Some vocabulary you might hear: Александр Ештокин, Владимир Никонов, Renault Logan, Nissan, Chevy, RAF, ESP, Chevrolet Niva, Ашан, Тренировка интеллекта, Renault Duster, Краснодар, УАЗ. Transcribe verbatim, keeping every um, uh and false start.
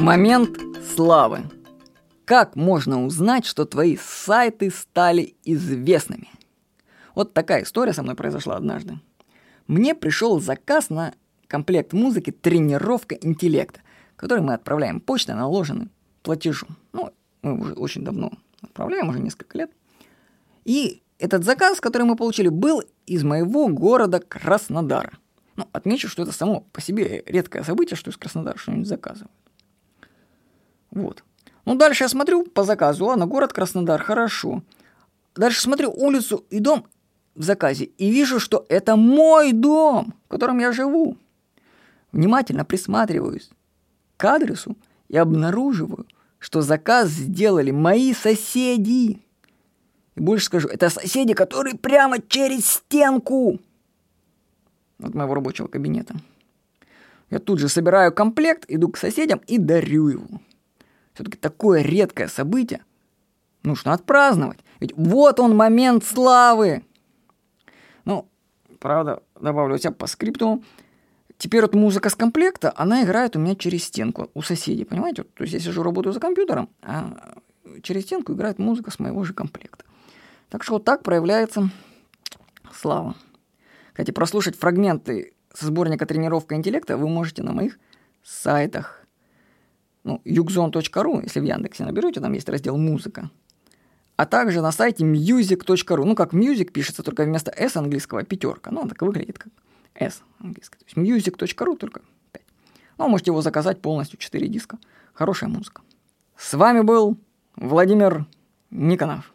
Момент славы. Как можно узнать, что твои сайты стали известными? Вот такая история со мной произошла однажды. Мне пришел заказ на комплект музыки «Тренировка интеллекта», который мы отправляем почтой, наложенным платежом. Ну, мы уже очень давно отправляем, уже несколько лет. И этот заказ, который мы получили, был из моего города Краснодара. Ну, отмечу, что это само по себе редкое событие, что из Краснодара что-нибудь заказывают. Вот. Ну, дальше я смотрю по заказу. Ладно, город Краснодар, хорошо. Дальше смотрю улицу и дом в заказе и вижу, что это мой дом, в котором я живу. Внимательно присматриваюсь к адресу и обнаруживаю, что заказ сделали мои соседи. И больше скажу, это соседи, которые прямо через стенку от моего рабочего кабинета. Я тут же собираю комплект, иду к соседям и дарю его. Все-таки такое редкое событие нужно отпраздновать. Ведь вот он момент славы. Ну, правда, добавлю себя по скрипту. Теперь вот музыка с комплекта, она играет у меня через стенку, у соседей, понимаете? Вот, то есть я сижу, работаю за компьютером, а через стенку играет музыка с моего же комплекта. Так что вот так проявляется слава. Кстати, прослушать фрагменты со сборника «Тренировка интеллекта» вы можете на моих сайтах. Ну, yugzon точка ru, если в Яндексе наберете, там есть раздел «Музыка». А также на сайте music точка ru. Ну, как music пишется, только вместо S английского пятерка. Ну, он так и выглядит, как S английский. То есть music точка ru только пять. Ну, можете его заказать полностью, четыре диска. Хорошая музыка. С вами был Владимир Никонов.